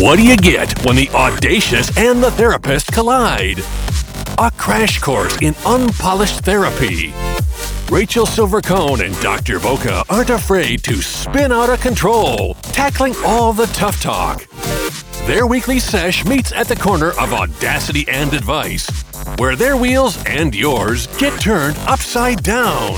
What do you get when the audacious and the therapist collide? A crash course in unpolished therapy. Rachel Silver Cohen and Dr. Boca aren't afraid to spin out of control, tackling all the tough talk. Their weekly sesh meets at the corner of audacity and advice, where their wheels and yours get turned upside down.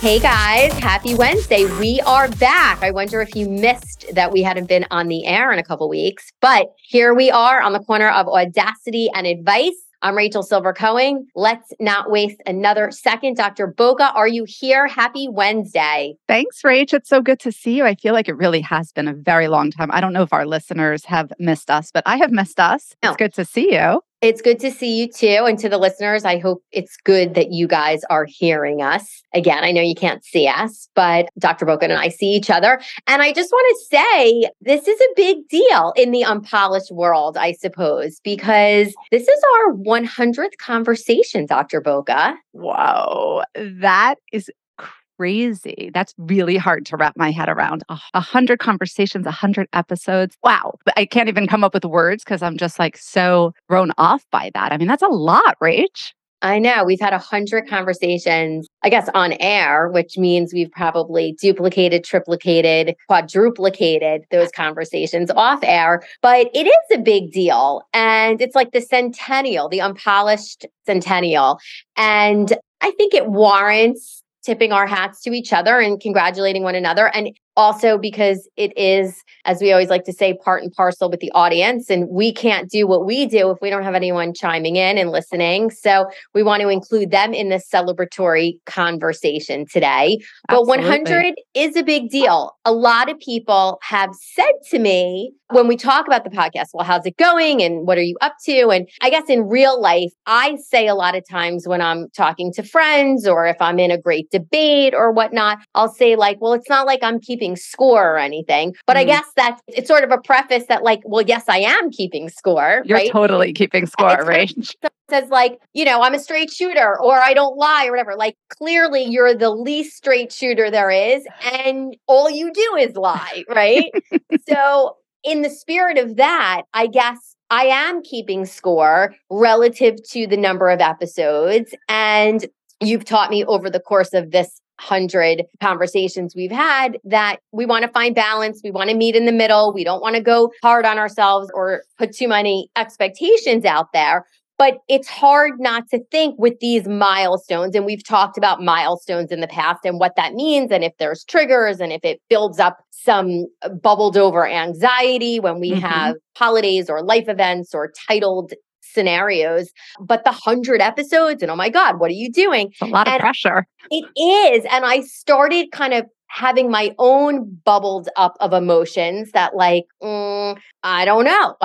Hey guys, happy Wednesday. We are back. I wonder if you missed that we hadn't been on the air in a couple weeks, but here we are on the corner of audacity and advice. I'm Rachel Silver Cohen. Let's not waste another second. Dr. Boca, are you here? Happy Wednesday. Thanks, Rach. It's so good to see you. I feel like it really has been a very long time. I don't know if our listeners have missed us, but I have missed us. It's good to see you. It's good to see you too. And to the listeners, I hope it's good that you guys are hearing us. Again, I know you can't see us, but Dr. Boca and I see each other. And I just want to say, this is a big deal in the unpolished world, I suppose, because this is our 100th conversation, Dr. Boca. Whoa, that is crazy. That's really hard to wrap my head around. 100 conversations, 100 episodes. Wow. I can't even come up with words because I'm just like so thrown off by that. I mean, that's a lot, Rach. I know. We've had 100 conversations, I guess, on air, which means we've probably duplicated, triplicated, quadruplicated those conversations off air. But it is a big deal. And it's like the centennial, the unpolished centennial. And I think it warrants tipping our hats to each other and congratulating one another. And also because it is, as we always like to say, part and parcel with the audience. And we can't do what we do if we don't have anyone chiming in and listening. So we want to include them in this celebratory conversation today. Absolutely. But 100 is a big deal. A lot of people have said to me when we talk about the podcast, well, how's it going? And what are you up to? And I guess in real life, I say a lot of times when I'm talking to friends or if I'm in a great debate or whatnot, I'll say like, well, it's not like I'm keeping score or anything. But I guess that's, it's sort of a preface that like, well, yes, I am keeping score. You're right? Totally keeping score, right? It says like, you know, I'm a straight shooter or I don't lie or whatever. Like clearly you're the least straight shooter there is and all you do is lie, right? So in the spirit of that, I guess I am keeping score relative to the number of episodes. And you've taught me over the course of this 100 conversations we've had that we want to find balance. We want to meet in the middle. We don't want to go hard on ourselves or put too many expectations out there. But it's hard not to think with these milestones. And we've talked about milestones in the past and what that means. And if there's triggers and if it builds up some bubbled over anxiety when we have holidays or life events or titled scenarios, but the 100 episodes and oh my God, what are you doing? It's a lot of pressure. It is. And I started kind of having my own bubbled up of emotions that like, I don't know.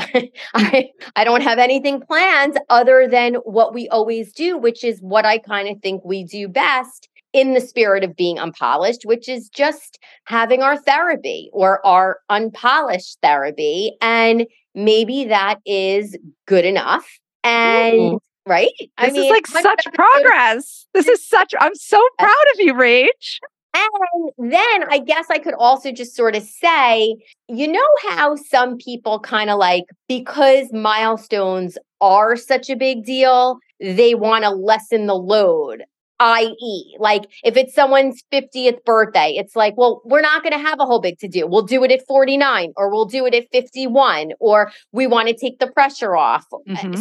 I don't have anything planned other than what we always do, which is what I kind of think we do best in the spirit of being unpolished, which is just having our therapy or our unpolished therapy. And maybe that is good enough. And right? I mean, is like such progress. This is such, I'm so proud of you, Rach. And then I guess I could also just sort of say, you know how some people kind of like, because milestones are such a big deal, they want to lessen the load. I.e., like if it's someone's 50th birthday, it's like, well, we're not going to have a whole big to do. We'll do it at 49 or we'll do it at 51 or we want to take the pressure off.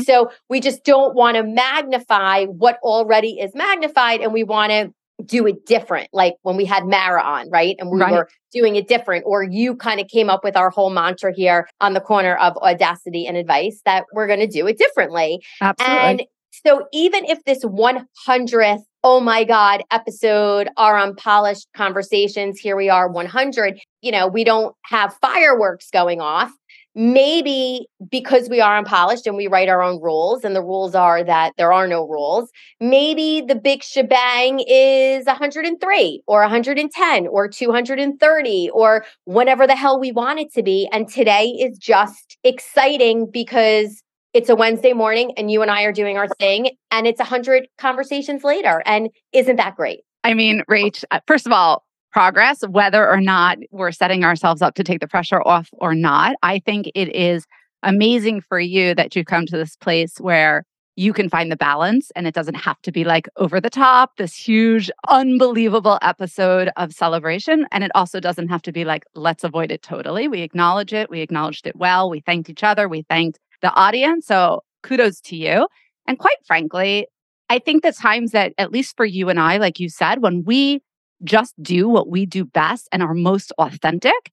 So we just don't want to magnify what already is magnified and we want to do it different. Like when we had Mara on, right? And we were doing it different. Or you kind of came up with our whole mantra here on the corner of audacity and advice that we're going to do it differently. Absolutely. And so even if this 100th, oh my God, episode, our unpolished conversations, here we are 100, you know, we don't have fireworks going off. Maybe because we are unpolished and we write our own rules and the rules are that there are no rules, maybe the big shebang is 103 or 110 or 230 or whatever the hell we want it to be. And today is just exciting because it's a Wednesday morning and you and I are doing our thing and it's 100 conversations later. And isn't that great? I mean, Rach, first of all, progress, whether or not we're setting ourselves up to take the pressure off or not, I think it is amazing for you that you've come to this place where you can find the balance and it doesn't have to be like over the top, this huge, unbelievable episode of celebration. And it also doesn't have to be like, let's avoid it totally. We acknowledge it. We acknowledged it well. We thanked each other. We thanked the audience. So kudos to you. And quite frankly, I think the times that, at least for you and I, like you said, when we just do what we do best and are most authentic,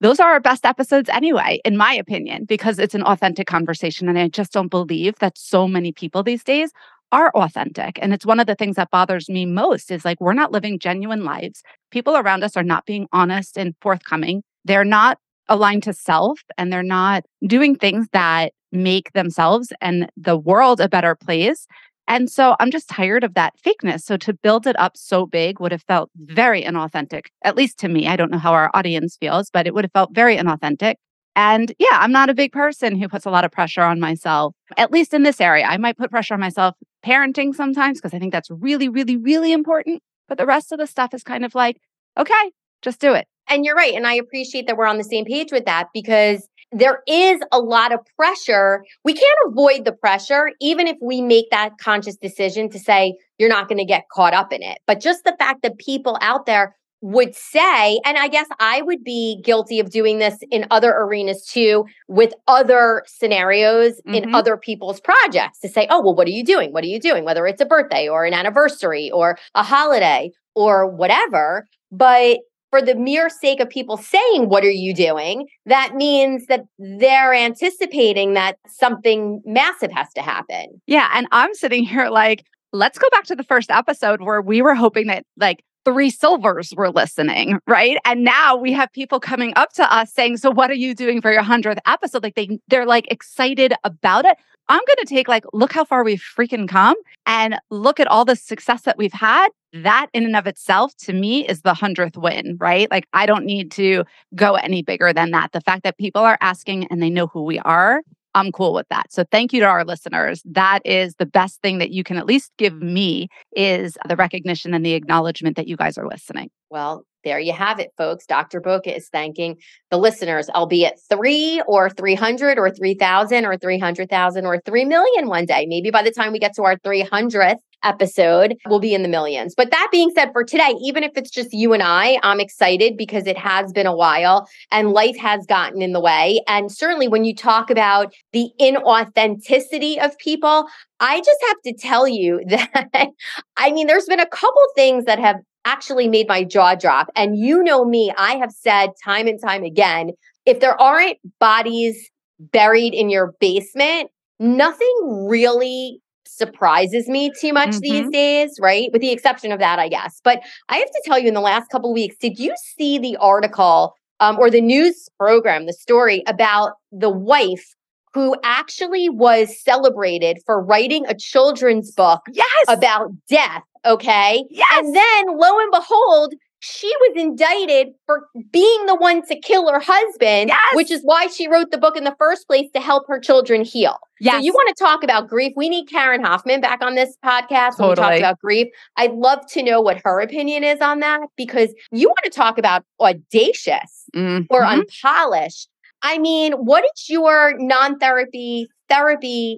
those are our best episodes anyway, in my opinion, because it's an authentic conversation. And I just don't believe that so many people these days are authentic. And it's one of the things that bothers me most is like, we're not living genuine lives. People around us are not being honest and forthcoming. They're not aligned to self and they're not doing things that make themselves and the world a better place. And so I'm just tired of that fakeness. So to build it up so big would have felt very inauthentic, at least to me. I don't know how our audience feels, but it would have felt very inauthentic. And yeah, I'm not a big person who puts a lot of pressure on myself, at least in this area. I might put pressure on myself parenting sometimes because I think that's really, really, really important. But the rest of the stuff is kind of like, okay, just do it. And you're right. And I appreciate that we're on the same page with that because there is a lot of pressure. We can't avoid the pressure, even if we make that conscious decision to say, you're not going to get caught up in it. But just the fact that people out there would say, and I guess I would be guilty of doing this in other arenas too, with other scenarios in other people's projects to say, oh, well, what are you doing? What are you doing? Whether it's a birthday or an anniversary or a holiday or whatever. But for the mere sake of people saying, what are you doing? That means that they're anticipating that something massive has to happen. Yeah. And I'm sitting here like, let's go back to the first episode where we were hoping that like 3 Silvers were listening, right? And now we have people coming up to us saying, so what are you doing for your 100th episode? Like they're like excited about it. I'm going to take like, look how far we've freaking come and look at all the success that we've had. That in and of itself, to me, is the 100th win, right? Like I don't need to go any bigger than that. The fact that people are asking and they know who we are, I'm cool with that. So thank you to our listeners. That is the best thing that you can at least give me is the recognition and the acknowledgement that you guys are listening. Well, there you have it, folks. Dr. Boca is thanking the listeners, albeit 3 or 300 or 3,000 or 300,000 or 3 million one day. Maybe by the time we get to our 300th episode, we'll be in the millions. But that being said, for today, even if it's just you and I, I'm excited because it has been a while and life has gotten in the way. And certainly when you talk about the inauthenticity of people, I just have to tell you that, I mean, there's been a couple things that have actually made my jaw drop. And you know me, I have said time and time again, if there aren't bodies buried in your basement, nothing really surprises me too much these days, right? With the exception of that, I guess. But I have to tell you, in the last couple of weeks, did you see the article or the news program, the story about the wife who actually was celebrated for writing a children's book about death? Okay. Yes. And then lo and behold, she was indicted for being the one to kill her husband, which is why she wrote the book in the first place, to help her children heal. Yes. So you want to talk about grief? We need Karen Hoffman back on this podcast when we talk about grief. I'd love to know what her opinion is on that, because you want to talk about audacious or unpolished. I mean, what is your non-therapy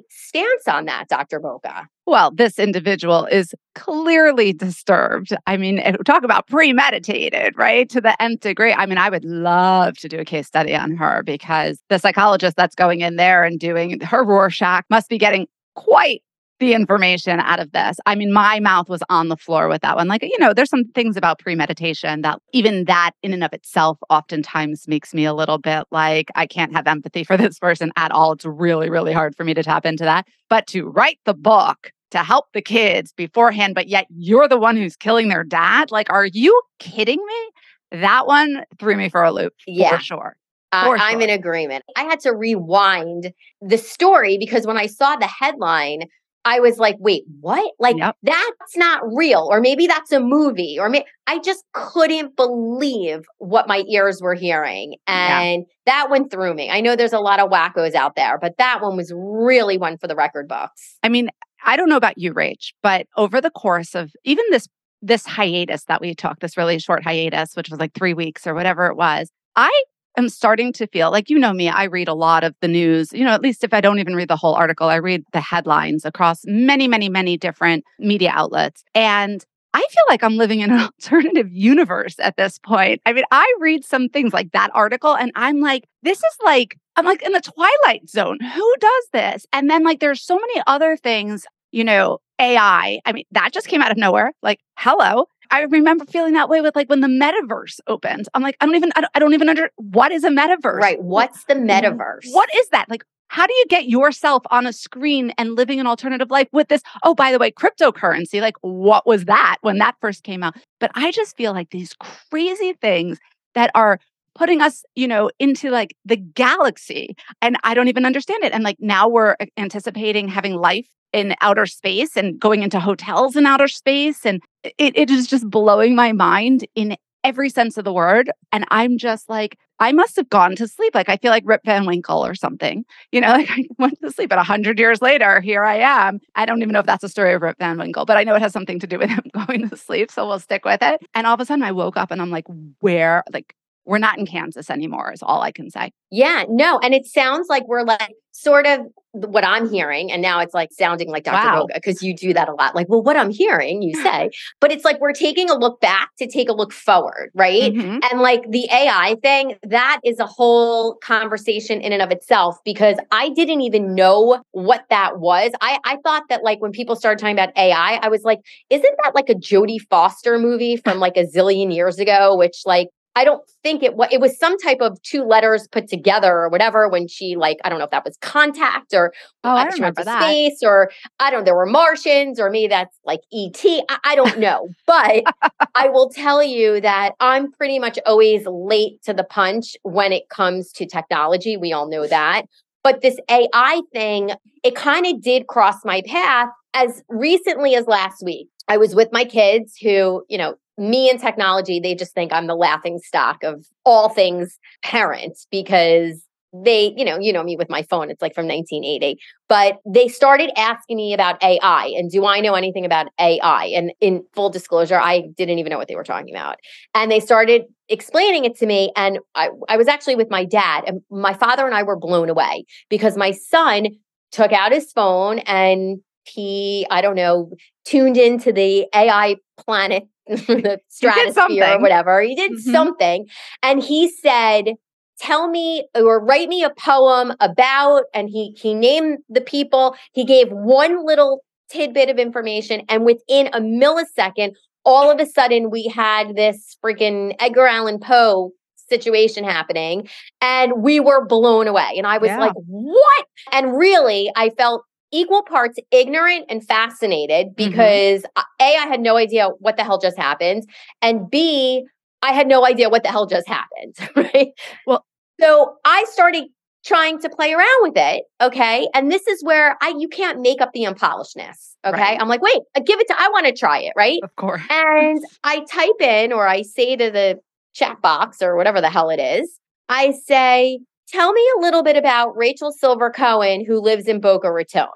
stance on that, Dr. Boca? Well, this individual is clearly disturbed. I mean, talk about premeditated, right? To the nth degree. I mean, I would love to do a case study on her, because the psychologist that's going in there and doing her Rorschach must be getting quite the information out of this. I mean, my mouth was on the floor with that one. Like, you know, there's some things about premeditation that even that in and of itself oftentimes makes me a little bit like, I can't have empathy for this person at all. It's really, really hard for me to tap into that. But to write the book to help the kids beforehand, but yet you're the one who's killing their dad. Like, are you kidding me? That one threw me for a loop. Yeah, for sure. I'm in agreement. I had to rewind the story because when I saw the headline, I was like, wait, what? Like, that's not real. Or maybe that's a movie. Or I just couldn't believe what my ears were hearing. And that one threw me. I know there's a lot of wackos out there, but that one was really one for the record books. I mean, I don't know about you, Rach, but over the course of even this hiatus that we took, this really short hiatus, which was like 3 weeks or whatever it was, I am starting to feel like, you know me, I read a lot of the news, you know, at least if I don't even read the whole article, I read the headlines across many, many, many different media outlets. And I feel like I'm living in an alternative universe at this point. I mean, I read some things like that article and I'm like, this is like, I'm like in the Twilight Zone. Who does this? And then like, there's so many other things, you know, AI. I mean, that just came out of nowhere. Like, hello. I remember feeling that way with like when the metaverse opened. I'm like, I don't even what is a metaverse? Right. What's the metaverse? What is that? Like, how do you get yourself on a screen and living an alternative life with this? Oh, by the way, cryptocurrency, like what was that when that first came out? But I just feel like these crazy things that are putting us, you know, into like the galaxy, and I don't even understand it. And like now we're anticipating having life in outer space and going into hotels in outer space. And it is just blowing my mind in every sense of the word. And I'm just like, I must have gone to sleep. Like I feel like Rip Van Winkle or something, you know, like I went to sleep and 100 years later, here I am. I don't even know if that's a story of Rip Van Winkle, but I know it has something to do with him going to sleep. So we'll stick with it. And all of a sudden I woke up and I'm like, where, like, we're not in Kansas anymore is all I can say. Yeah, no. And it sounds like we're like sort of what I'm hearing. And now it's like sounding like Dr. Boca, because you do that a lot. Like, well, what I'm hearing, you say, but it's like we're taking a look back to take a look forward, right? Mm-hmm. And like the AI thing, that is a whole conversation in and of itself, because I didn't even know what that was. I thought that like when people started talking about AI, I was like, isn't that like a Jodie Foster movie from like a zillion years ago, which like, I don't think it was some type of two letters put together or whatever when she like, I don't know if that was contact or I don't remember that. Space or I don't know, there were Martians or maybe that's like ET. I don't know. But I will tell you that I'm pretty much always late to the punch when it comes to technology. We all know that. But this AI thing, it kind of did cross my path as recently as last week. I was with my kids who, you know, me and technology, they just think I'm the laughing stock of all things parents because they, you know me with my phone, it's like from 1980, but they started asking me about AI and do I know anything about AI? And in full disclosure, I didn't even know what they were talking about. And they started explaining it to me. And I was actually with my dad, and my father and I were blown away because my son took out his phone and he, I don't know, tuned into the AI planet, the stratosphere or whatever. He did something. And he said, tell me or write me a poem about, and he named the people. He gave one little tidbit of information. And within a millisecond, all of a sudden we had this freaking Edgar Allan Poe situation happening. And we were blown away. And I was like, what? And really, I felt equal parts ignorant and fascinated because A, I had no idea what the hell just happened. And B, I had no idea what the hell just happened. Right. Well, so I started trying to play around with it. Okay. And this is where you can't make up the unpolishedness. Okay. Right. I'm like, wait, I want to try it. Right. Of course. And I type in, or I say to the chat box or whatever the hell it is, I say, tell me a little bit about Rachel Silver Cohen, who lives in Boca Raton.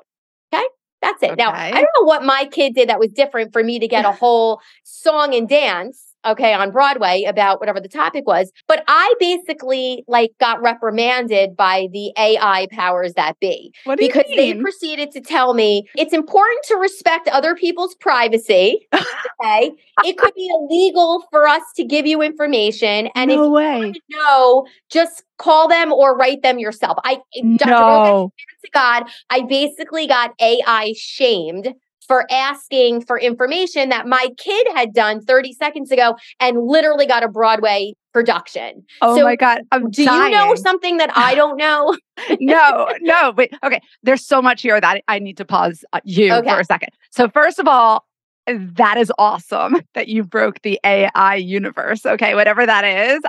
Okay. That's it. Okay. Now, I don't know what my kid did that was different for me to get a whole song and dance, okay, on Broadway about whatever the topic was. But I basically like got reprimanded by the AI powers that be. What do you mean? Because they proceeded to tell me it's important to respect other people's privacy. Okay. It could be illegal for us to give you information. And if you want to know, just call them or write them yourself. Dr. Boca, to God, I basically got AI shamed for asking for information that my kid had done 30 seconds ago and literally got a Broadway production. Oh my God. Do you know something that I don't know? No. Wait, okay. There's so much here that I need to pause you for a second. So first of all, that is awesome that you broke the AI universe. Okay, whatever that is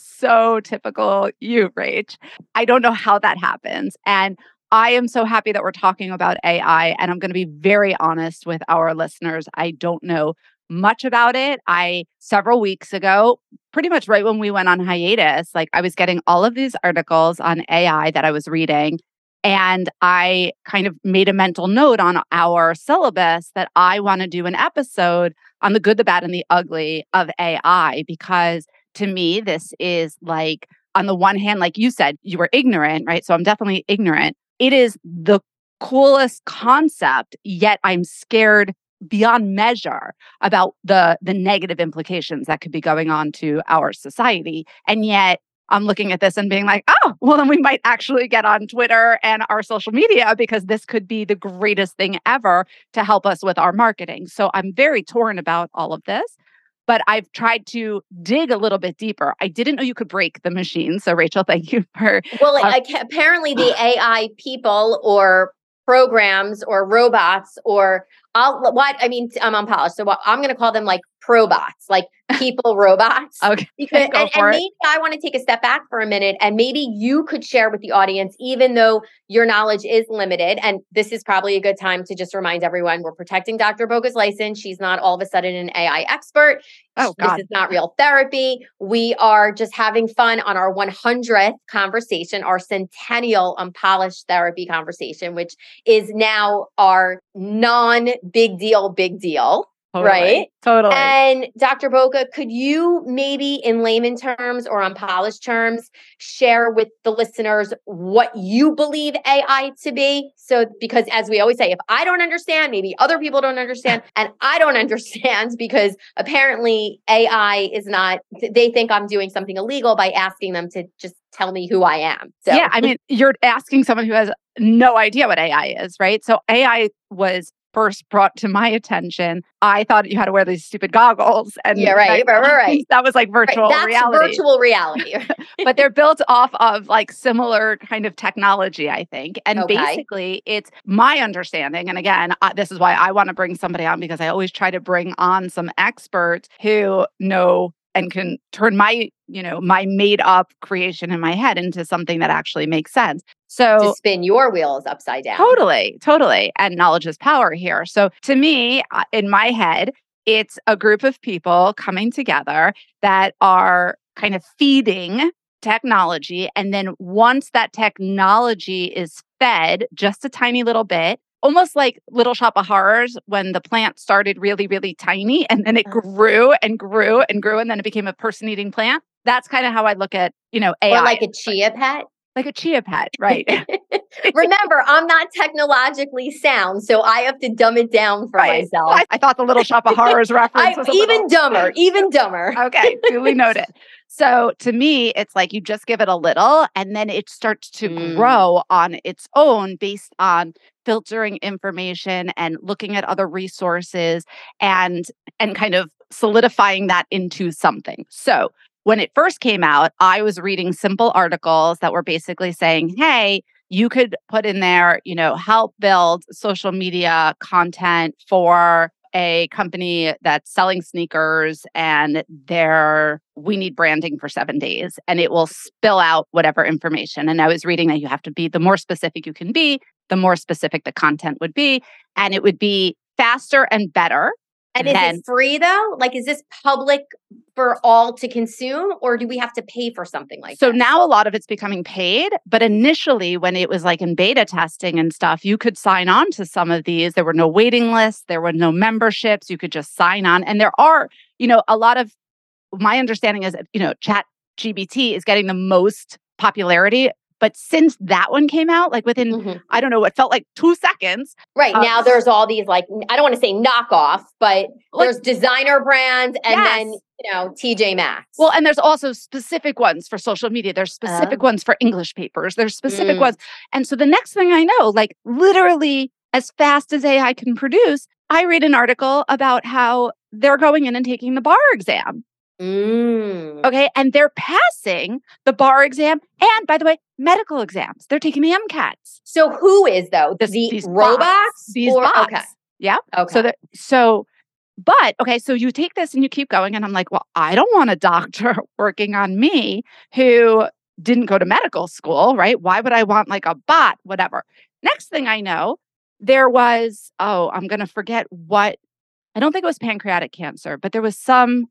so typical you, Rach. I don't know how that happens. And I am so happy that we're talking about AI, and I'm going to be very honest with our listeners. I don't know much about it. Several weeks ago, pretty much right when we went on hiatus, like I was getting all of these articles on AI that I was reading, and I kind of made a mental note on our syllabus that I want to do an episode on the good, the bad, and the ugly of AI, because to me, this is like on the one hand, like you said, you were ignorant, right? So I'm definitely ignorant. It is the coolest concept, yet I'm scared beyond measure about the negative implications that could be going on to our society. And yet I'm looking at this and being like, oh, well, then we might actually get on Twitter and our social media because this could be the greatest thing ever to help us with our marketing. So I'm very torn about all of this, but I've tried to dig a little bit deeper. I didn't know you could break the machine. So Rachel, thank you for... Well, apparently the AI people or programs or robots or... I'm unpolished. So I'm going to call them like probots, like people robots. Okay. Because, and maybe I want to take a step back for a minute and maybe you could share with the audience, even though your knowledge is limited. And this is probably a good time to just remind everyone we're protecting Dr. Boca's license. She's not all of a sudden an AI expert. Oh, God. This is not real therapy. We are just having fun on our 100th conversation, our centennial Unpolished Therapy conversation, which is now our big deal. Totally. Right? Totally. And Dr. Boca, could you maybe in layman terms or unpolished terms, share with the listeners what you believe AI to be? So, because as we always say, if I don't understand, maybe other people don't understand, and I don't understand because apparently AI is not, they think I'm doing something illegal by asking them to just tell me who I am. So. Yeah. I mean, you're asking someone who has no idea what AI is, right? So AI was first brought to my attention. I thought you had to wear these stupid goggles. And yeah, right. That was like virtual reality. That's virtual reality. But they're built off of like similar kind of technology, I think. And basically it's my understanding. And again, this is why I want to bring somebody on because I always try to bring on some experts who know and can turn my, my made up creation in my head into something that actually makes sense. So to spin your wheels upside down. Totally. And knowledge is power here. So to me, in my head, it's a group of people coming together that are kind of feeding technology. And then once that technology is fed just a tiny little bit, almost like Little Shop of Horrors when the plant started really, really tiny and then it grew and grew and grew and then it became a person-eating plant. That's kind of how I look at, AI. Or like a chia pet? Like a chia pet, right? Remember, I'm not technologically sound, so I have to dumb it down for myself. I thought the Little Shop of Horrors reference was even dumber. Okay, duly noted. So to me, it's like you just give it a little and then it starts to grow on its own based on filtering information and looking at other resources and kind of solidifying that into something. So when it first came out, I was reading simple articles that were basically saying, hey, you could put in there, help build social media content for a company that's selling sneakers and we need branding for 7 days and it will spill out whatever information. And I was reading that you have to be, the more specific you can be, the more specific the content would be, and it would be faster and better. And is it free though? Like, is this public for all to consume or do we have to pay for something like that? So now a lot of it's becoming paid, but initially when it was like in beta testing and stuff, you could sign on to some of these. There were no waiting lists. There were no memberships. You could just sign on. And there are, a lot of my understanding is, ChatGPT is getting the most popularity. But since that one came out, like within, I don't know, it felt like 2 seconds. Right. Now there's all these like, I don't want to say knockoff, but like, there's designer brands and then, TJ Maxx. Well, and there's also specific ones for social media. There's specific ones for English papers. There's specific ones. And so the next thing I know, like literally as fast as AI can produce, I read an article about how they're going in and taking the bar exam. Okay. And they're passing the bar exam. And by the way, medical exams. They're taking the MCATs. So who is though? These robots? These bots. Okay. Yeah. Okay. So you take this and you keep going. And I'm like, well, I don't want a doctor working on me who didn't go to medical school, right? Why would I want like a bot? Whatever. Next thing I know, there was, I'm going to forget what, I don't think it was pancreatic cancer, but there was some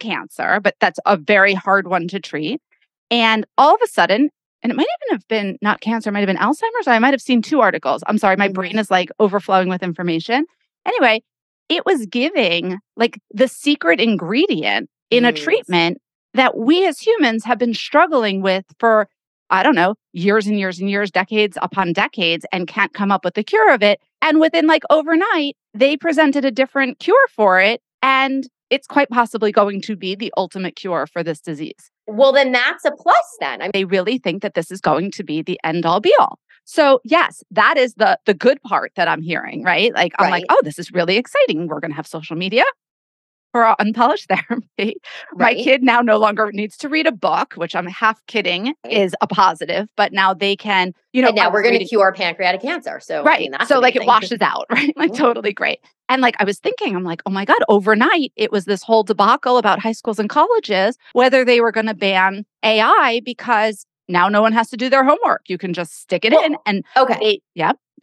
cancer, but that's a very hard one to treat. And all of a sudden, and it might even have been not cancer, it might have been Alzheimer's. I might have seen 2 articles. I'm sorry, my brain is like overflowing with information. Anyway, it was giving like the secret ingredient in a treatment that we as humans have been struggling with for, I don't know, years and years and years, decades upon decades, and can't come up with the cure of it. And within like overnight, they presented a different cure for it. And it's quite possibly going to be the ultimate cure for this disease. Well, then that's a plus then. I mean, they really think that this is going to be the end all be all. So yes, that is the good part that I'm hearing, right? Like, I'm like, oh, this is really exciting. We're going to have social media for our Unpolished Therapy. Right. My kid now no longer needs to read a book, which I'm half kidding is a positive, but now they can, you know. And now we're going to cure pancreatic cancer. So, right. I mean, that's so like it washes out, right? Like totally great. And like I was thinking, I'm like, oh my God, overnight, it was this whole debacle about high schools and colleges, whether they were going to ban AI because now no one has to do their homework. You can just stick it in and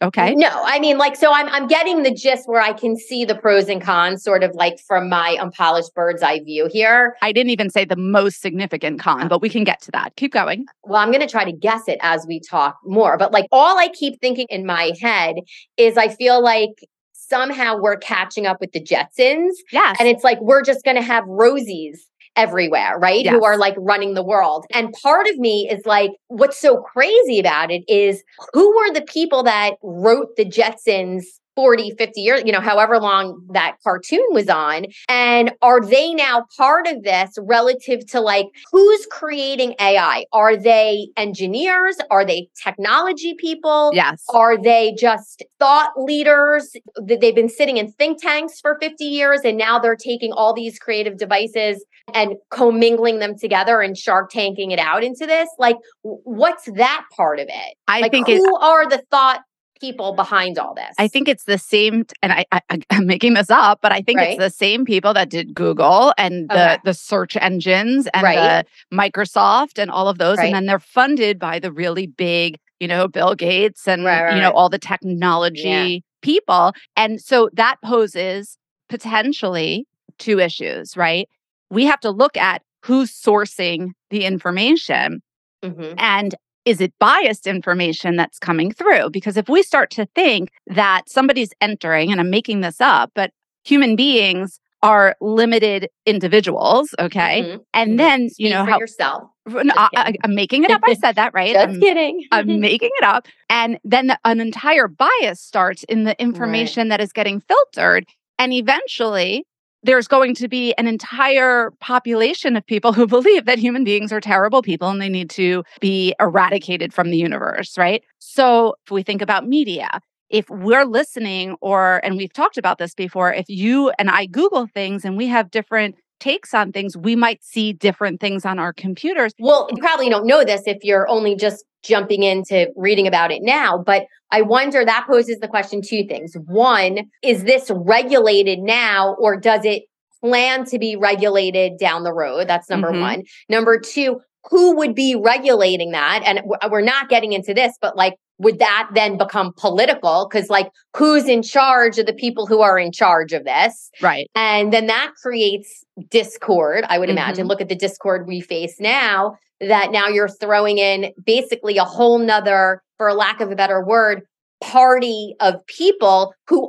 Okay. No, I mean, like, so I'm getting the gist where I can see the pros and cons sort of like from my unpolished bird's eye view here. I didn't even say the most significant con, but we can get to that. Keep going. Well, I'm going to try to guess it as we talk more. But like all I keep thinking in my head is I feel like somehow we're catching up with the Jetsons. Yes. And it's like, we're just going to have Rosies everywhere, right? Yes. Who are like running the world. And part of me is like, what's so crazy about it is who were the people that wrote the Jetsons 40, 50 years, you know, however long that cartoon was on. And are they now part of this relative to like, who's creating AI? Are they engineers? Are they technology people? Yes. Are they just thought leaders? They've been sitting in think tanks for 50 years and now they're taking all these creative devices and commingling them together and shark tanking it out into this. Like, what's that part of it? Who are the thought people behind all this? I think it's the same, and I'm making this up, but I think it's the same people that did Google and the search engines and the Microsoft and all of those. And then they're funded by the really big, you know, Bill Gates and, you know, all the technology people. And so that poses potentially two issues, right? We have to look at who's sourcing the information and is it biased information that's coming through? Because if we start to think that somebody's entering, and I'm making this up, but human beings are limited individuals, okay? And then, speak, you know, how yourself. No, I'm making it up. I said that, right? Just kidding. I'm making it up. And then an entire bias starts in the information that is getting filtered. And eventually, there's going to be an entire population of people who believe that human beings are terrible people and they need to be eradicated from the universe, right? So if we think about media, if we're listening and we've talked about this before, if you and I Google things and we have different takes on things, we might see different things on our computers. Well, you probably don't know this if you're only just jumping into reading about it now, but I wonder that poses the question two things. One, is this regulated now or does it plan to be regulated down the road? That's number one. Number two, who would be regulating that? And we're not getting into this, but like, would that then become political? Because like, who's in charge of the people who are in charge of this? Right. And then that creates discord, I would imagine. Look at the discord we face now, that now you're throwing in basically a whole nother, for lack of a better word, party of people who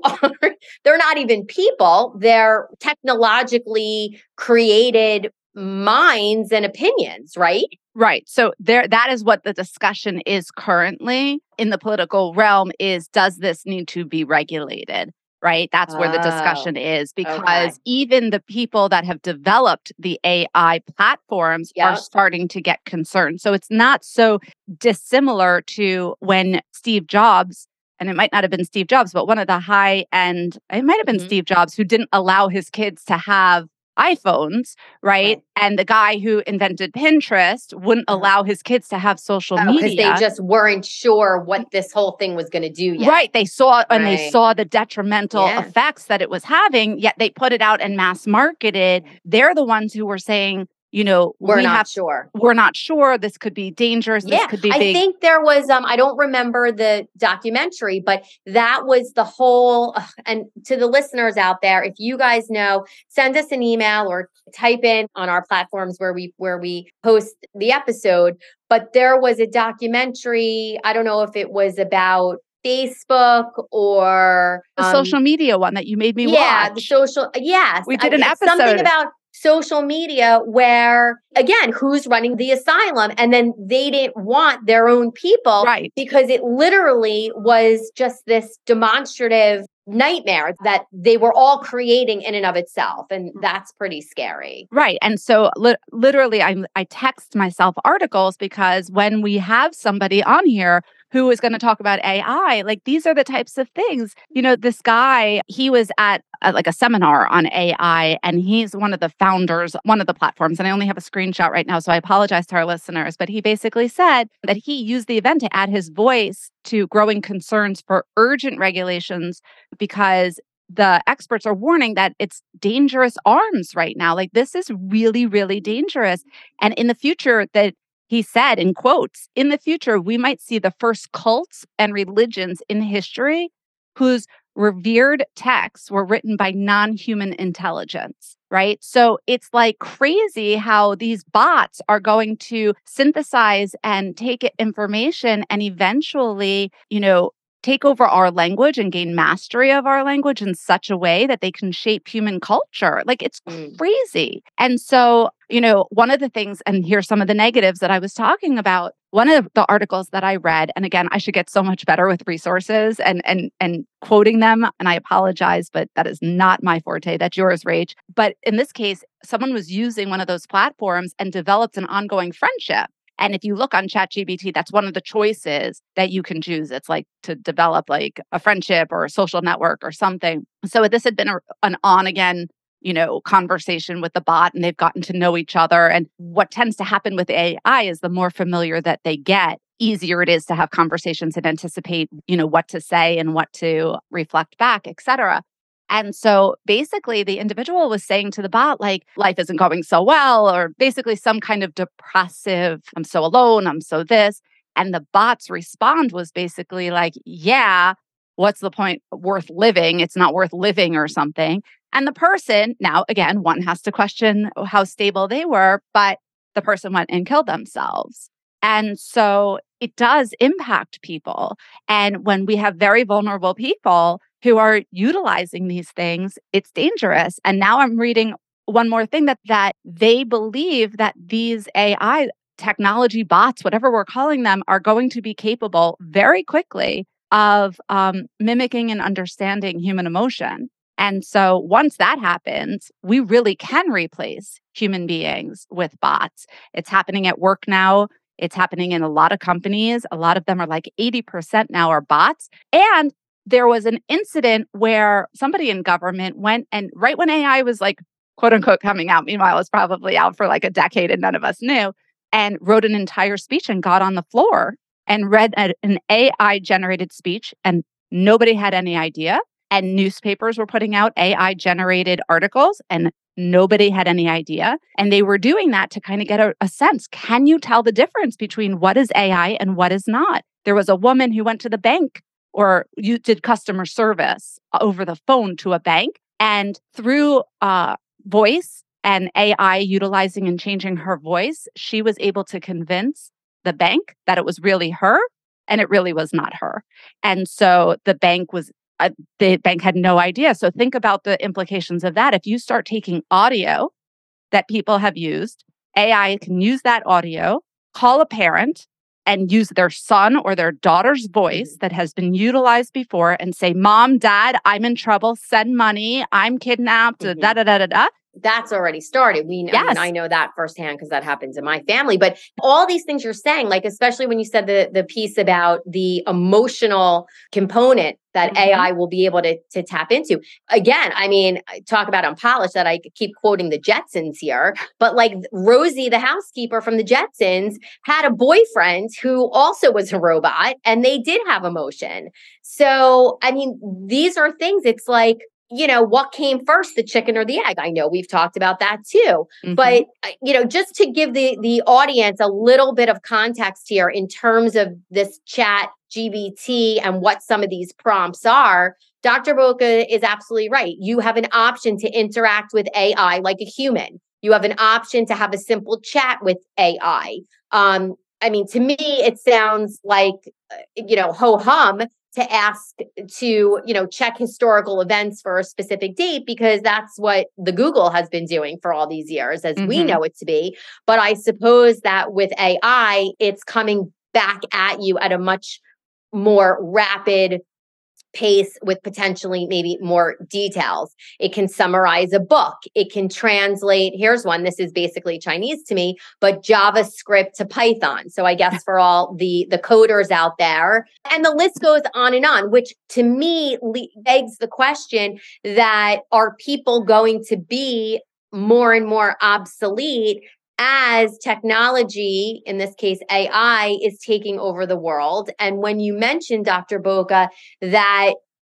they're not even people, they're technologically created minds and opinions, right? Right. So that is what the discussion is currently in the political realm is, does this need to be regulated? Right? That's where the discussion is, because even the people that have developed the AI platforms are starting to get concerned. So it's not so dissimilar to when Steve Jobs, and it might not have been Steve Jobs, but one of the high-end, it might have been Steve Jobs, who didn't allow his kids to have iPhones, right? And the guy who invented Pinterest wouldn't allow his kids to have social media. Because they just weren't sure what this whole thing was going to do yet. Right. They saw and they saw the detrimental effects that it was having, yet they put it out and mass marketed. They're the ones who were saying, you know, we're not sure. This could be dangerous. This could be big. I think there was, I don't remember the documentary, but that was the whole, and to the listeners out there, if you guys know, send us an email or type in on our platforms where we post the episode. But there was a documentary, I don't know if it was about Facebook or the social media one that you made me watch. Yeah, the social, yes. We did an episode. Something about social media where, again, who's running the asylum? And then they didn't want their own people, right? Because it literally was just this demonstrative nightmare that they were all creating in and of itself. And that's pretty scary. Right. And so literally I text myself articles, because when we have somebody on here who is going to talk about AI, like these are the types of things. You know, this guy, he was at like a seminar on AI, and he's one of the founders, one of the platforms. And I only have a screenshot right now, so I apologize to our listeners. But he basically said that he used the event to add his voice to growing concerns for urgent regulations, because the experts are warning that it's dangerous arms right now. Like this is really, really dangerous. And in the future, that he said, in quotes, in the future, we might see the first cults and religions in history whose revered texts were written by non-human intelligence, right? So it's like crazy how these bots are going to synthesize and take information and eventually, you know, take over our language and gain mastery of our language in such a way that they can shape human culture. Like, it's crazy. And so, you know, one of the things, and here's some of the negatives that I was talking about, one of the articles that I read, and again, I should get so much better with resources and quoting them, and I apologize, but that is not my forte. That's yours, Rach. But in this case, someone was using one of those platforms and developed an ongoing friendship. And if you look on ChatGPT, that's one of the choices that you can choose. It's like to develop like a friendship or a social network or something. So this had been an on-again, you know, conversation with the bot, and they've gotten to know each other. And what tends to happen with AI is the more familiar that they get, easier it is to have conversations and anticipate, you know, what to say and what to reflect back, et cetera. And so basically the individual was saying to the bot, like, life isn't going so well, or basically some kind of depressive, I'm so alone, I'm so this. And the bot's response was basically like, yeah, what's the point worth living? It's not worth living or something. And the person, now again, one has to question how stable they were, but the person went and killed themselves. And so it does impact people. And when we have very vulnerable people who are utilizing these things, it's dangerous. And now I'm reading one more thing that they believe that these AI technology bots, whatever we're calling them, are going to be capable very quickly of mimicking and understanding human emotion. And so once that happens, we really can replace human beings with bots. It's happening at work now. It's happening in a lot of companies. A lot of them are like 80% now are bots. And there was an incident where somebody in government went and right when AI was like, quote unquote, coming out, meanwhile, it's probably out for like a decade and none of us knew, and wrote an entire speech and got on the floor and read an AI generated speech, and nobody had any idea. And newspapers were putting out AI generated articles and nobody had any idea. And they were doing that to kind of get a sense. Can you tell the difference between what is AI and what is not? There was a woman who went to the bank or you did customer service over the phone to a bank, and through voice and AI utilizing and changing her voice, she was able to convince the bank that it was really her and it really was not her. And so the bank had no idea. So think about the implications of that. If you start taking audio that people have used, AI can use that audio, call a parent, and use their son or their daughter's voice that has been utilized before and say, Mom, Dad, I'm in trouble, send money, I'm kidnapped, da-da-da-da-da. That's already started. Yes. I mean, I know that firsthand because that happens in my family. But all these things you're saying, like especially when you said the piece about the emotional component that AI will be able to tap into. Again, I mean, talk about unpolished that I keep quoting the Jetsons here, but like Rosie, the housekeeper from the Jetsons, had a boyfriend who also was a robot and they did have emotion. So, I mean, these are things, it's like, you know, what came first, the chicken or the egg? I know we've talked about that too. Mm-hmm. But, you know, just to give the audience a little bit of context here in terms of this ChatGPT and what some of these prompts are, Dr. Boca is absolutely right. You have an option to interact with AI like a human. You have an option to have a simple chat with AI. I mean, to me, it sounds like, you know, ho-hum to ask to, you know, check historical events for a specific date, because that's what the Google has been doing for all these years, as we know it to be. But I suppose that with AI, it's coming back at you at a much more rapid pace with potentially maybe more details. It can summarize a book. It can translate. Here's one. This is basically Chinese to me, but JavaScript to Python. So I guess for all the coders out there, and the list goes on and on, which to me begs the question that are people going to be more and more obsolete as technology, in this case, AI, is taking over the world? And when you mentioned, Dr. Boca, that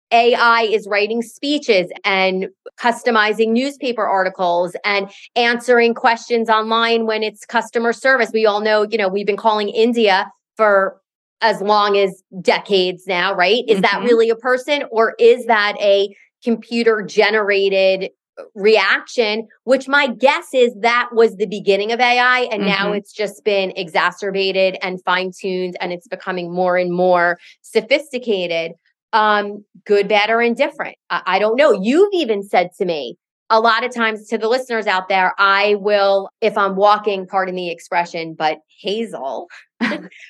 AI is writing speeches and customizing newspaper articles and answering questions online when it's customer service, we all know, you know, we've been calling India for as long as decades now, right? Is that really a person, or is that a computer-generated reaction, which my guess is that was the beginning of AI, and now it's just been exacerbated and fine-tuned, and it's becoming more and more sophisticated, good, bad, or indifferent. I don't know. You've even said to me a lot of times, to the listeners out there, I will, if I'm walking, pardon the expression, but Hazel,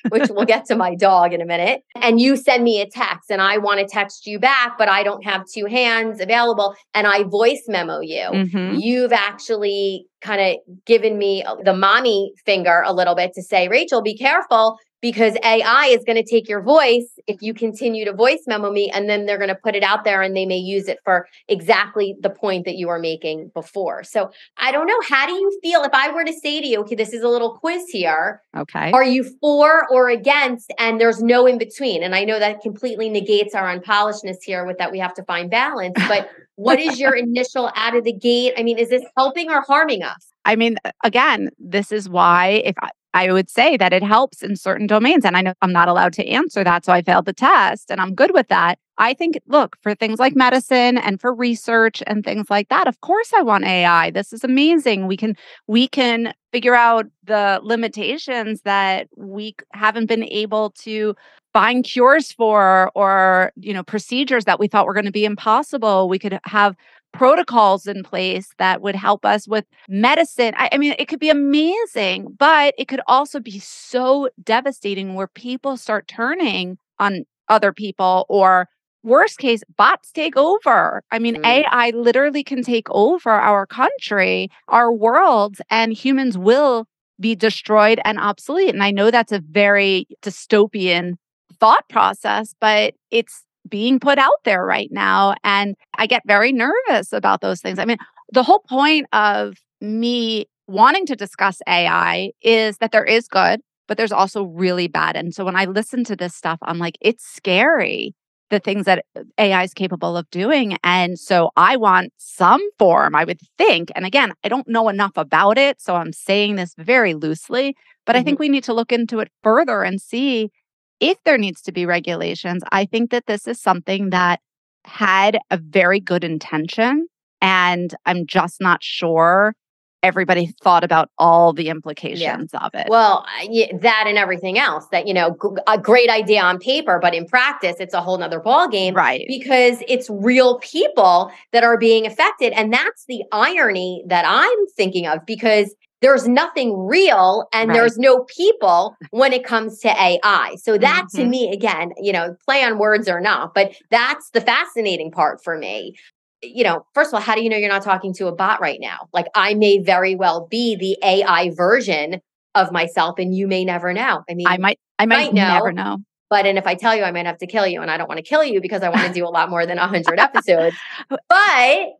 which we'll get to my dog in a minute, and you send me a text and I want to text you back, but I don't have two hands available, and I voice memo you. You've actually kind of given me the mommy finger a little bit to say, Rachel, be careful, because AI is going to take your voice if you continue to voice memo me, and then they're going to put it out there and they may use it for exactly the point that you were making before. So I don't know. How do you feel if I were to say to you, okay, this is a little quiz here. Okay. Are you for or against? And there's no in between. And I know that completely negates our unpolishedness here with that we have to find balance. But what is your initial out of the gate? I mean, is this helping or harming us? I mean, again, this is why if I would say that it helps in certain domains. And I know I'm not allowed to answer that, so I failed the test and I'm good with that. I think, look, for things like medicine and for research and things like that, of course I want AI. This is amazing. We can figure out the limitations that we haven't been able to find cures for, or, you know, procedures that we thought were going to be impossible. We could have protocols in place that would help us with medicine. I mean, it could be amazing, but it could also be so devastating where people start turning on other people, or worst case, bots take over. I mean, AI literally can take over our country, our world, and humans will be destroyed and obsolete. And I know that's a very dystopian thought process, but it's being put out there right now. And I get very nervous about those things. I mean, the whole point of me wanting to discuss AI is that there is good, but there's also really bad. And so when I listen to this stuff, I'm like, it's scary, the things that AI is capable of doing. And so I want some form, I would think. And again, I don't know enough about it, so I'm saying this very loosely, but I think we need to look into it further and see if there needs to be regulations. I think that this is something that had a very good intention, and I'm just not sure everybody thought about all the implications of it. Well, that and everything else that, you know, a great idea on paper, but in practice, it's a whole nother ballgame, right? Because it's real people that are being affected. And that's the irony that I'm thinking of, because there's nothing real and there's no people when it comes to AI. So that to me, again, you know, play on words or not, but that's the fascinating part for me. You know, first of all, how do you know you're not talking to a bot right now? Like, I may very well be the AI version of myself, and you may never know. I mean, I might never know. But, and if I tell you, I might have to kill you, and I don't want to kill you because I want to do a lot more than 100 episodes.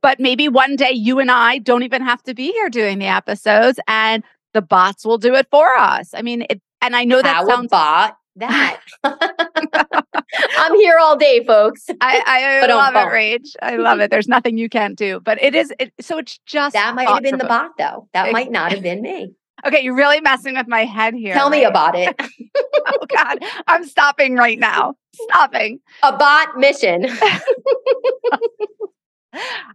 But maybe one day you and I don't even have to be here doing the episodes, and the bots will do it for us. I mean, and I know that sounds bot. That I'm here all day, folks. I love it, Rach. I love it. There's nothing you can't do, but it is. So it's just that might have been the bot, though. That might not have been me. Okay, you're really messing with my head here. Tell me about it. Oh God, I'm stopping right now. Stopping. A bot mission.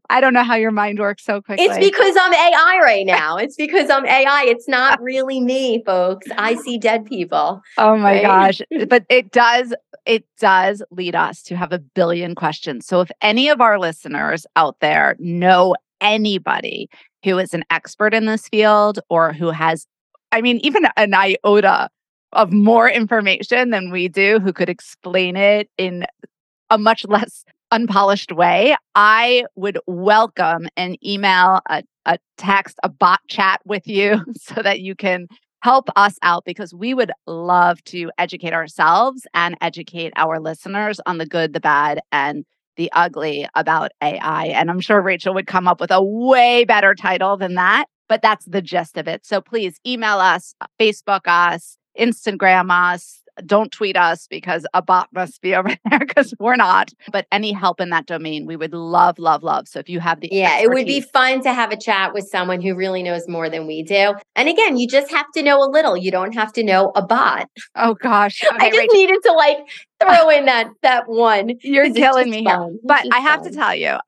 I don't know how your mind works so quickly. It's because I'm AI right now. It's because I'm AI. It's not really me, folks. I see dead people. Oh my gosh. But it does lead us to have a billion questions. So if any of our listeners out there know anybody who is an expert in this field or who has, I mean, even an iota of more information than we do, who could explain it in a much less unpolished way, I would welcome an email, a text, a bot chat with you so that you can help us out, because we would love to educate ourselves and educate our listeners on the good, the bad, and the ugly about AI. And I'm sure Rachel would come up with a way better title than that, but that's the gist of it. So please email us, Facebook us, Instagram us. Don't tweet us because a bot must be over there because we're not. But any help in that domain, we would love, love, love. So if you have the expertise. It would be fun to have a chat with someone who really knows more than we do. And again, you just have to know a little. You don't have to know a bot. Oh gosh, okay, I just needed to throw in that one. You're killing me here. But I have to tell you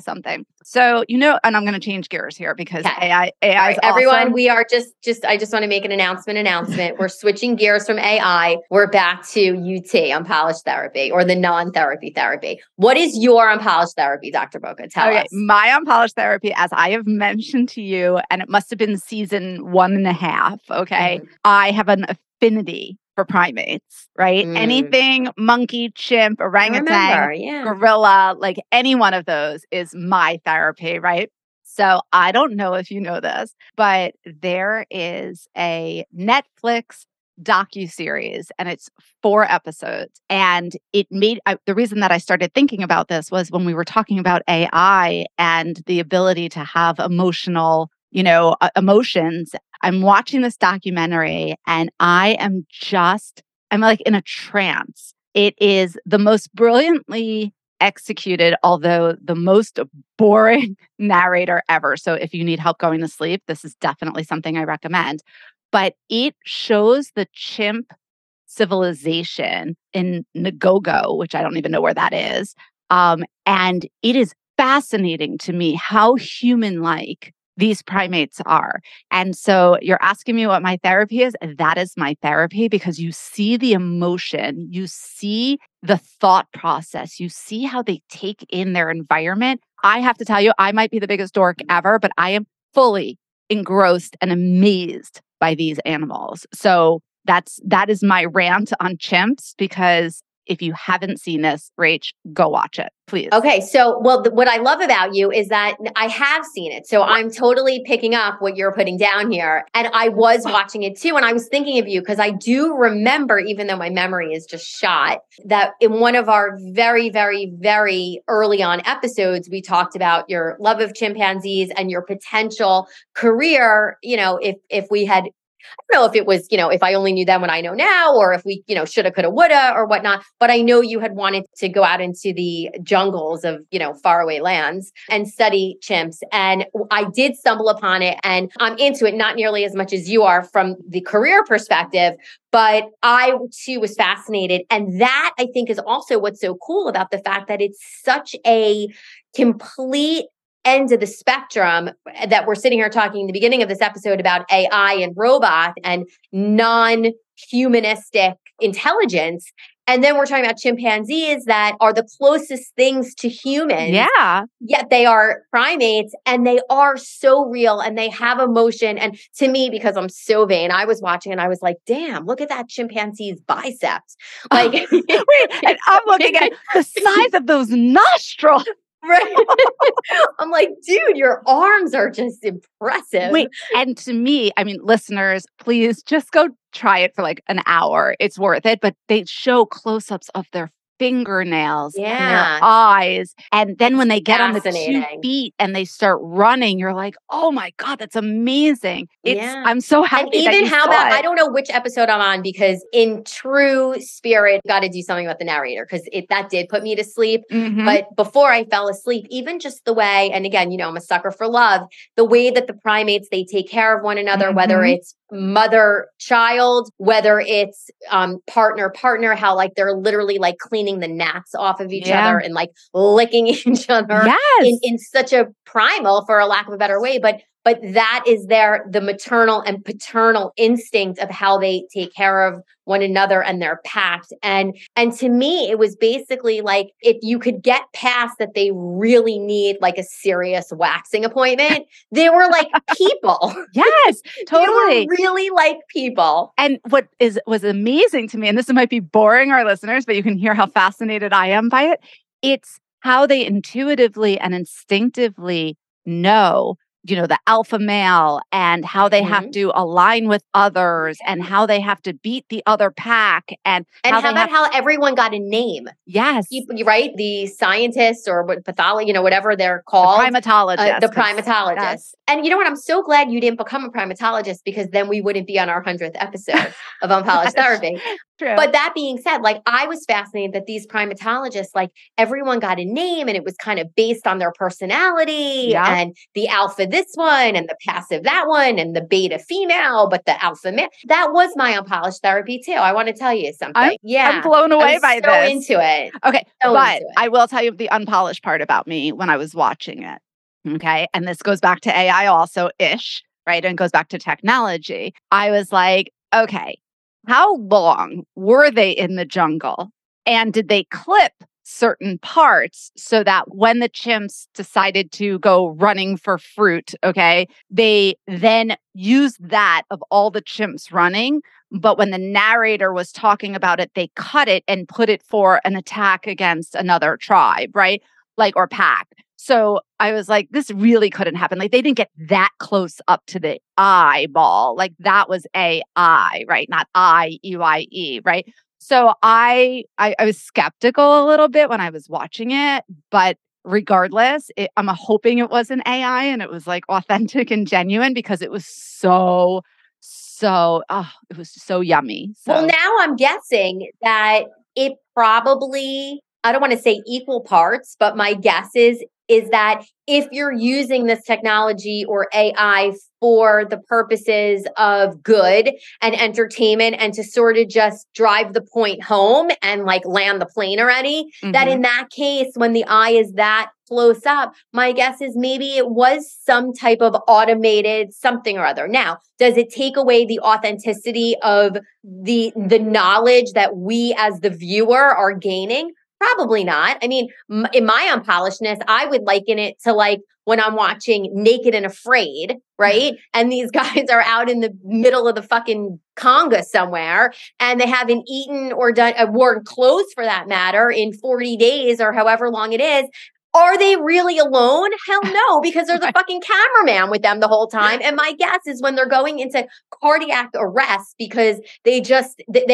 something. So, and I'm going to change gears here because AI is awesome. Everyone, we are just I just want to make an announcement. We're switching gears from AI. We're back to UT, Unpolished Therapy, or the non-therapy therapy. What is your Unpolished Therapy, Dr. Boca? Tell us. My Unpolished Therapy, as I have mentioned to you, and it must have been season 1.5, okay? Mm-hmm. I have an affinity for primates, right? Mm. Anything monkey, chimp, orangutan, gorilla, like any one of those is my therapy, right? So I don't know if you know this, but there is a Netflix docuseries and it's 4 episodes. And it made, the reason that I started thinking about this was when we were talking about AI and the ability to have emotional emotions. I'm watching this documentary and I'm like in a trance. It is the most brilliantly executed, although the most boring narrator ever. So if you need help going to sleep, this is definitely something I recommend. But it shows the chimp civilization in Ngogo, which I don't even know where that is. And it is fascinating to me how human-like these primates are. And so you're asking me what my therapy is. That is my therapy because you see the emotion, you see the thought process, you see how they take in their environment. I have to tell you, I might be the biggest dork ever, but I am fully engrossed and amazed by these animals. So that is my rant on chimps, because if you haven't seen this, Rach, go watch it, please. Okay. So, what I love about you is that I have seen it. So I'm totally picking up what you're putting down here. And I was watching it too. And I was thinking of you because I do remember, even though my memory is just shot, that in one of our very, very, very early on episodes, we talked about your love of chimpanzees and your potential career, if we had, I don't know if it was, if I only knew then what I know now, or if we, shoulda, coulda, woulda, or whatnot. But I know you had wanted to go out into the jungles of, faraway lands and study chimps. And I did stumble upon it, and I'm into it, not nearly as much as you are from the career perspective, but I too was fascinated. And that I think is also what's so cool about the fact that it's such a complete end of the spectrum that we're sitting here talking in the beginning of this episode about AI and robot and non-humanistic intelligence. And then we're talking about chimpanzees that are the closest things to humans. Yeah. Yet they are primates and they are so real and they have emotion. And to me, because I'm so vain, I was watching and I was like, damn, look at that chimpanzee's biceps. Like, wait, and I'm looking at the size of those nostrils. Right. I'm like, dude, your arms are just impressive. Wait, and to me, I mean, listeners, please just go try it for like an hour. It's worth it. But they show close-ups of their fingernails and their eyes. And then when they get on the 2 feet and they start running, you're like, oh my God, that's amazing. I'm so happy. And even I don't know which episode I'm on, because in true spirit, got to do something about the narrator because that did put me to sleep. Mm-hmm. But before I fell asleep, even just the way, and again, I'm a sucker for love, the way that the primates, they take care of one another, mm-hmm. whether it's mother-child, whether it's partner-partner, how like they're literally like cleaning the gnats off of each other and like licking each other in such a primal, for a lack of a better way. But that is the maternal and paternal instinct of how they take care of one another and their pact. And to me, it was basically like, if you could get past that they really need like a serious waxing appointment, they were like people. Yes, totally. They were really like people. And what was amazing to me, and this might be boring our listeners, but you can hear how fascinated I am by it. It's how they intuitively and instinctively know, you know, the alpha male, and how they have to align with others, and how they have to beat the other pack. And how everyone got a name? Yes. People, right? The scientists or pathologist, you know, whatever they're called. The primatologists. The primatologists. Yes. And you know what? I'm so glad you didn't become a primatologist, because then we wouldn't be on our 100th episode of Unpolished Therapy. True. But that being said, like, I was fascinated that these primatologists, like, everyone got a name, and it was kind of based on their personality and the alpha this one and the passive that one and the beta female, but the alpha male. That was my Unpolished Therapy too. I want to tell you something. I'm blown away by this. I'm so into it. Okay. But I will tell you the unpolished part about me when I was watching it. Okay. And this goes back to AI also-ish, right? And goes back to technology. I was like, okay, how long were they in the jungle? And did they clip certain parts so that when the chimps decided to go running for fruit, okay, they then used that of all the chimps running. But when the narrator was talking about it, they cut it and put it for an attack against another tribe, right? Like, or pack. So I was like, this really couldn't happen. Like, they didn't get that close up to the eyeball. Like, that was AI, right? Not I-E-Y-E, right? So I was skeptical a little bit when I was watching it, but regardless, I'm hoping it was an AI and it was like authentic and genuine, because it was it was so yummy. So. Well, now I'm guessing that it probably, I don't want to say equal parts, but my guess is that if you're using this technology or AI for the purposes of good and entertainment and to sort of just drive the point home and like land the plane already, that in that case, when the eye is that close up, my guess is maybe it was some type of automated something or other. Now, does it take away the authenticity of the knowledge that we as the viewer are gaining? Probably not. I mean, in my unpolishedness, I would liken it to like when I'm watching Naked and Afraid, right? And these guys are out in the middle of the fucking Congo somewhere, and they haven't eaten or worn clothes for that matter in 40 days or however long it is. Are they really alone? Hell no, because there's a fucking cameraman with them the whole time. And my guess is when they're going into cardiac arrest because they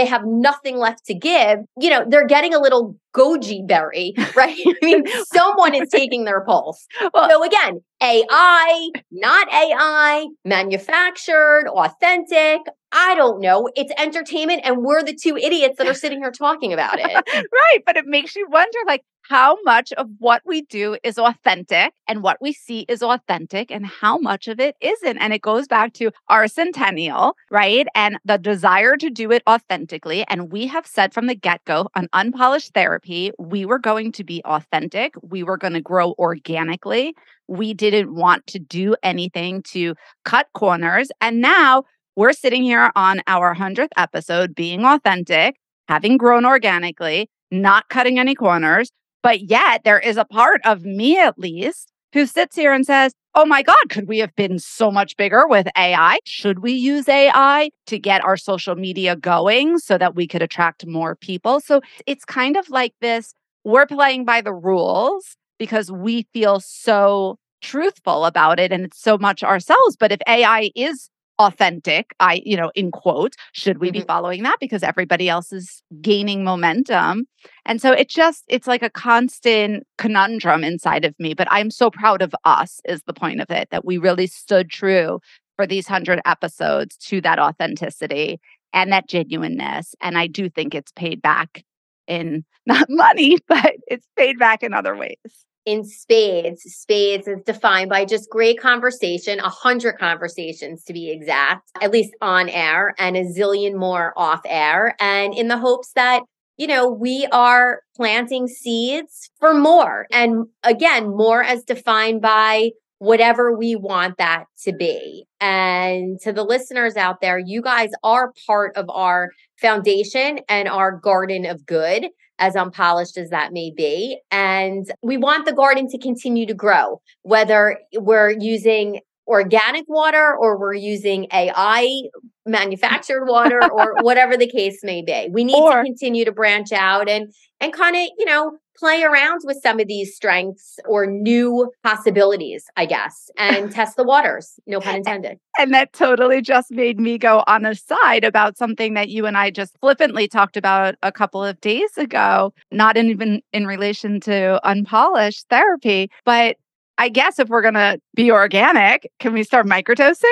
have nothing left to give, you know, they're getting a little goji berry, right? I mean, someone is taking their pulse. Well, so again, AI, not AI, manufactured, authentic. I don't know. It's entertainment, and we're the two idiots that are sitting here talking about it. Right. But it makes you wonder, like, how much of what we do is authentic and what we see is authentic and how much of it isn't. And it goes back to our centennial, right? And the desire to do it authentically. And we have said from the get-go on Unpolished Therapy, we were going to be authentic. We were going to grow organically. We didn't want to do anything to cut corners. And now we're sitting here on our 100th episode being authentic, having grown organically, not cutting any corners. But yet there is a part of me, at least, who sits here and says, oh my God, could we have been so much bigger with AI? Should we use AI to get our social media going so that we could attract more people? So it's kind of like this, we're playing by the rules because we feel so truthful about it and it's so much ourselves. But if AI is authentic, in quotes, should we be following that because everybody else is gaining momentum? And so it's like a constant conundrum inside of me. But I'm so proud of us is the point of it, that we really stood true for these 100 episodes to that authenticity and that genuineness. And I do think it's paid back in not money, but it's paid back in other ways. in spades. Spades is defined by just great conversation, 100 conversations to be exact, at least on air, and a zillion more off air. And in the hopes that, you know, we are planting seeds for more. And again, more as defined by whatever we want that to be. And to the listeners out there, you guys are part of our foundation and our garden of good, as unpolished as that may be. And we want the garden to continue to grow, whether we're using organic water or we're using AI manufactured water or whatever the case may be. We need to continue to branch out and kind of, you know, play around with some of these strengths or new possibilities, I guess, and test the waters, no pun intended. And that totally just made me go on a side about something that you and I just flippantly talked about a couple of days ago, not even in relation to Unpolished Therapy, but I guess if we're going to be organic, can we start microdosing?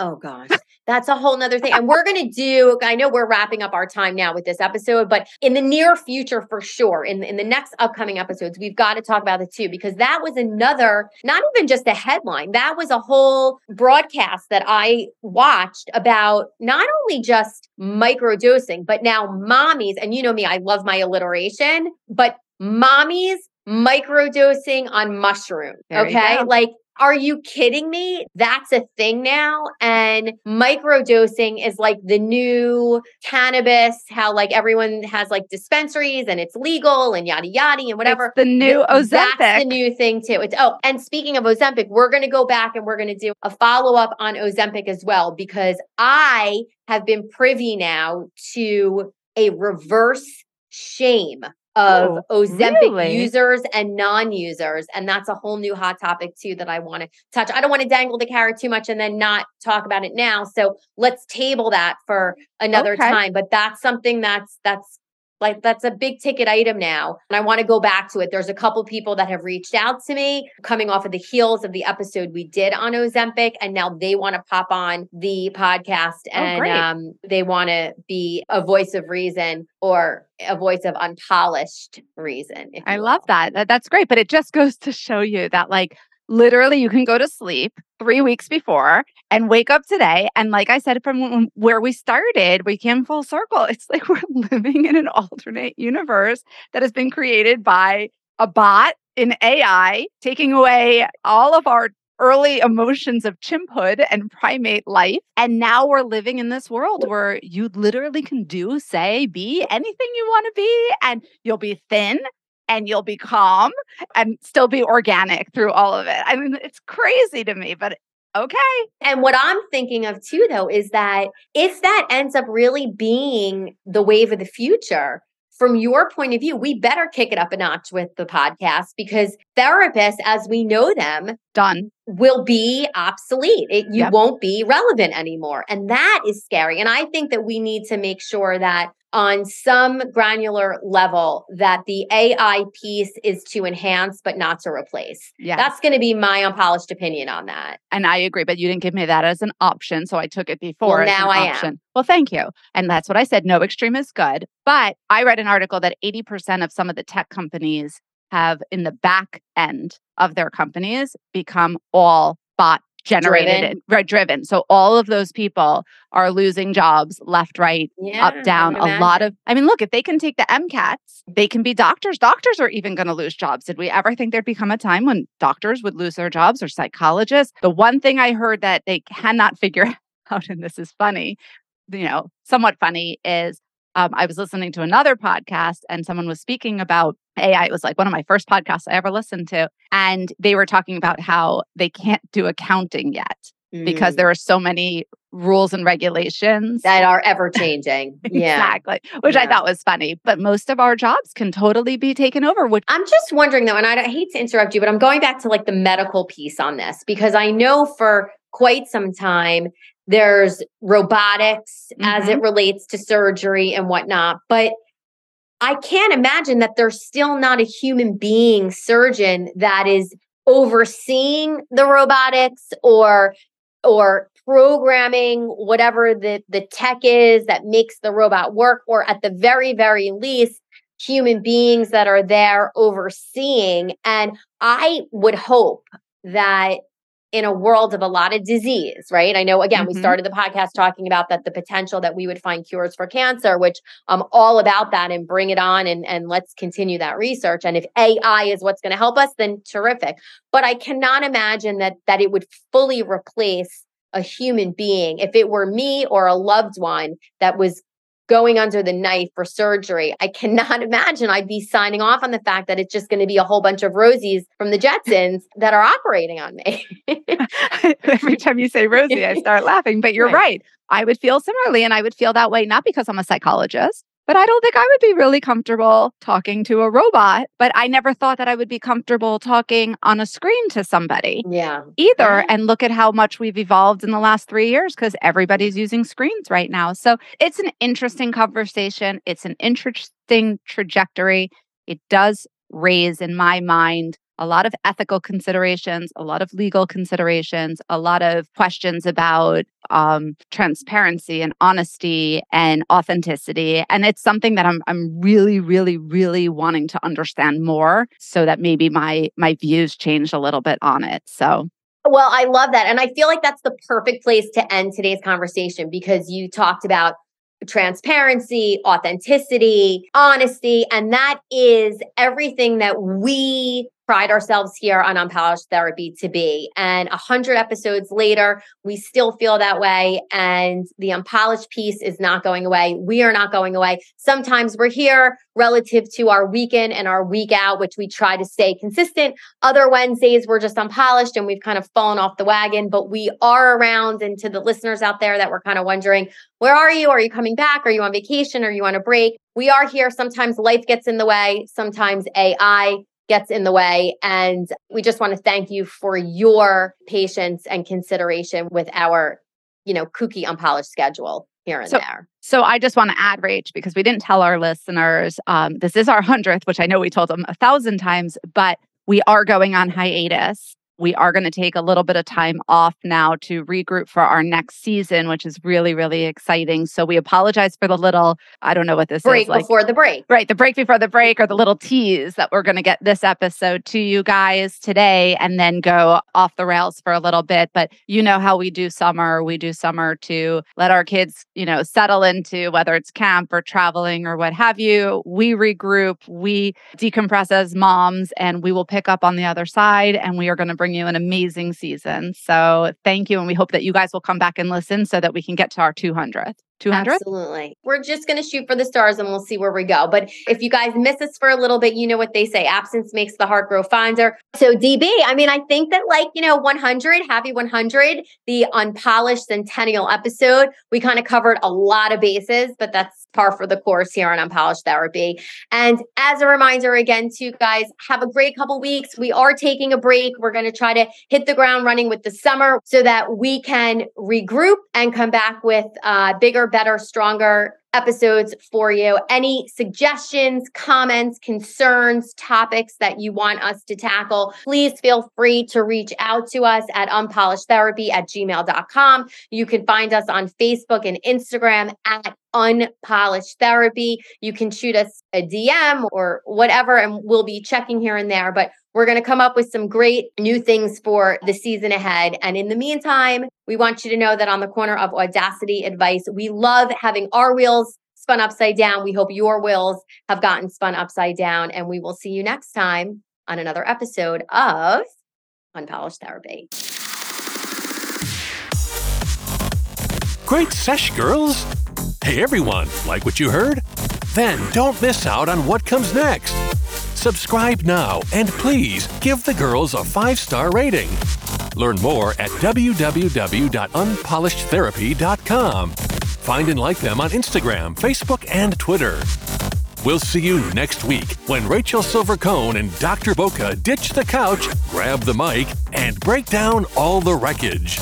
Oh gosh, that's a whole nother thing. And we're going to do, I know we're wrapping up our time now with this episode, but in the near future, for sure, in the next upcoming episodes, we've got to talk about it too, because that was another, not even just a headline, that was a whole broadcast that I watched about not only just microdosing, but now mommies, and you know me, I love my alliteration, but mommies microdosing on mushrooms. Okay. Like, are you kidding me? That's a thing now. And microdosing is like the new cannabis, how like everyone has like dispensaries and it's legal and yada, yada, and whatever. It's the new Ozempic. That's the new thing too. It's, oh, and speaking of Ozempic, we're going to go back and we're going to do a follow-up on Ozempic as well, because I have been privy now to a reverse shame of Ozempic users and non-users. And that's a whole new hot topic too that I want to touch. I don't want to dangle the carrot too much and then not talk about it now. So let's table that for another time. But that's something that's like, that's a big ticket item now. And I want to go back to it. There's a couple people that have reached out to me coming off of the heels of the episode we did on Ozempic. And now they want to pop on the podcast and they want to be a voice of reason or a voice of unpolished reason. I love that. That's great. But it just goes to show you that like, literally, you can go to sleep 3 weeks before and wake up today. And like I said, from where we started, we came full circle. It's like we're living in an alternate universe that has been created by a bot in AI, taking away all of our early emotions of chimphood and primate life. And now we're living in this world where you literally can do, say, be anything you want to be, and you'll be thin, and you'll be calm and still be organic through all of it. I mean, it's crazy to me, but okay. And what I'm thinking of too, though, is that if that ends up really being the wave of the future, from your point of view, we better kick it up a notch with the podcast, because therapists, as we know them, will be obsolete. You won't be relevant anymore. And that is scary. And I think that we need to make sure that on some granular level that the AI piece is to enhance, but not to replace. Yeah. That's going to be my unpolished opinion on that. And I agree, but you didn't give me that as an option. So I took it before. Well, now I am. Well, thank you. And that's what I said. No extreme is good. But I read an article that 80% of some of the tech companies have in the back end of their companies become all bot generated, driven. So all of those people are losing jobs left, right, up, down. A lot of, I mean, look, if they can take the MCATs, they can be doctors. Doctors are even going to lose jobs. Did we ever think there'd become a time when doctors would lose their jobs or psychologists? The one thing I heard that they cannot figure out, and this is funny, you know, somewhat funny, is I was listening to another podcast and someone was speaking about AI. It was like one of my first podcasts I ever listened to. And they were talking about how they can't do accounting yet because there are so many rules and regulations that are ever changing. Exactly. Which I thought was funny. But most of our jobs can totally be taken over. Which I'm just wondering though, and I hate to interrupt you, but I'm going back to like the medical piece on this, because I know for quite some time, there's robotics as it relates to surgery and whatnot. But I can't imagine that there's still not a human being surgeon that is overseeing the robotics or programming whatever the tech is that makes the robot work, or at the very, very least, human beings that are there overseeing. And I would hope that in a world of a lot of disease, right? I know, again, we started the podcast talking about that the potential that we would find cures for cancer, which I'm all about that and bring it on and let's continue that research. And if AI is what's going to help us, then terrific. But I cannot imagine that it would fully replace a human being. If it were me or a loved one that was going under the knife for surgery, I cannot imagine I'd be signing off on the fact that it's just going to be a whole bunch of Rosies from the Jetsons that are operating on me. Every time you say Rosie, I start laughing, but you're right. I would feel similarly, and I would feel that way, not because I'm a psychologist, but I don't think I would be really comfortable talking to a robot, but I never thought that I would be comfortable talking on a screen to somebody either. And look at how much we've evolved in the last 3 years because everybody's using screens right now. So it's an interesting conversation. It's an interesting trajectory. It does raise, in my mind, a lot of ethical considerations, a lot of legal considerations, a lot of questions about transparency and honesty and authenticity. And it's something that I'm really, really, really wanting to understand more so that maybe my views change a little bit on it. So. Well, I love that. And I feel like that's the perfect place to end today's conversation because you talked about transparency, authenticity, honesty, and that is everything that we pride ourselves here on Unpolished Therapy to be. And 100 episodes later, we still feel that way. And the unpolished piece is not going away. We are not going away. Sometimes we're here relative to our week in and our week out, which we try to stay consistent. Other Wednesdays, we're just unpolished and we've kind of fallen off the wagon, but we are around. And to the listeners out there that were kind of wondering, where are you? Are you coming back? Are you on vacation? Are you on a break? We are here. Sometimes life gets in the way. Sometimes AI gets in the way. And we just want to thank you for your patience and consideration with our, kooky, unpolished schedule here and there. So I just want to add, Rach, because we didn't tell our listeners, this is our 100th, which I know we told them 1,000 times, but we are going on hiatus. We are going to take a little bit of time off now to regroup for our next season, which is really, really exciting. So we apologize for the little, I don't know what this break is. Break before the break. Right. The break before the break or the little tease that we're going to get this episode to you guys today and then go off the rails for a little bit. But you know how we do summer. We do summer to let our kids, settle into whether it's camp or traveling or what have you. We regroup, we decompress as moms, and we will pick up on the other side, and we are going to bring you an amazing season. So thank you. And we hope that you guys will come back and listen so that we can get to our 200th. 200? Absolutely. We're just going to shoot for the stars and we'll see where we go. But if you guys miss us for a little bit, you know what they say, absence makes the heart grow fonder. So DB, I think that 100, happy 100, the Unpolished Centennial episode, we kind of covered a lot of bases, but that's par for the course here on Unpolished Therapy. And as a reminder again, too, guys, have a great couple weeks. We are taking a break. We're going to try to hit the ground running with the summer so that we can regroup and come back with bigger, better, stronger episodes for you. Any suggestions, comments, concerns, topics that you want us to tackle, please feel free to reach out to us at unpolishedtherapy@gmail.com. You can find us on Facebook and Instagram at Unpolished Therapy. You can shoot us a DM or whatever, and we'll be checking here and there, but we're going to come up with some great new things for the season ahead. And in the meantime, we want you to know that on the corner of Audacity Advice, we love having our wheels spun upside down. We hope your wheels have gotten spun upside down. And we will see you next time on another episode of Unpolished Therapy. Great sesh, girls. Hey, everyone, like what you heard? Then don't miss out on what comes next. Subscribe now and please give the girls a 5-star rating. Learn more at www.unpolishedtherapy.com. Find and like them on Instagram, Facebook, and Twitter. We'll see you next week when Rachel Silver Cohen and Dr. Boca ditch the couch, grab the mic, and break down all the wreckage.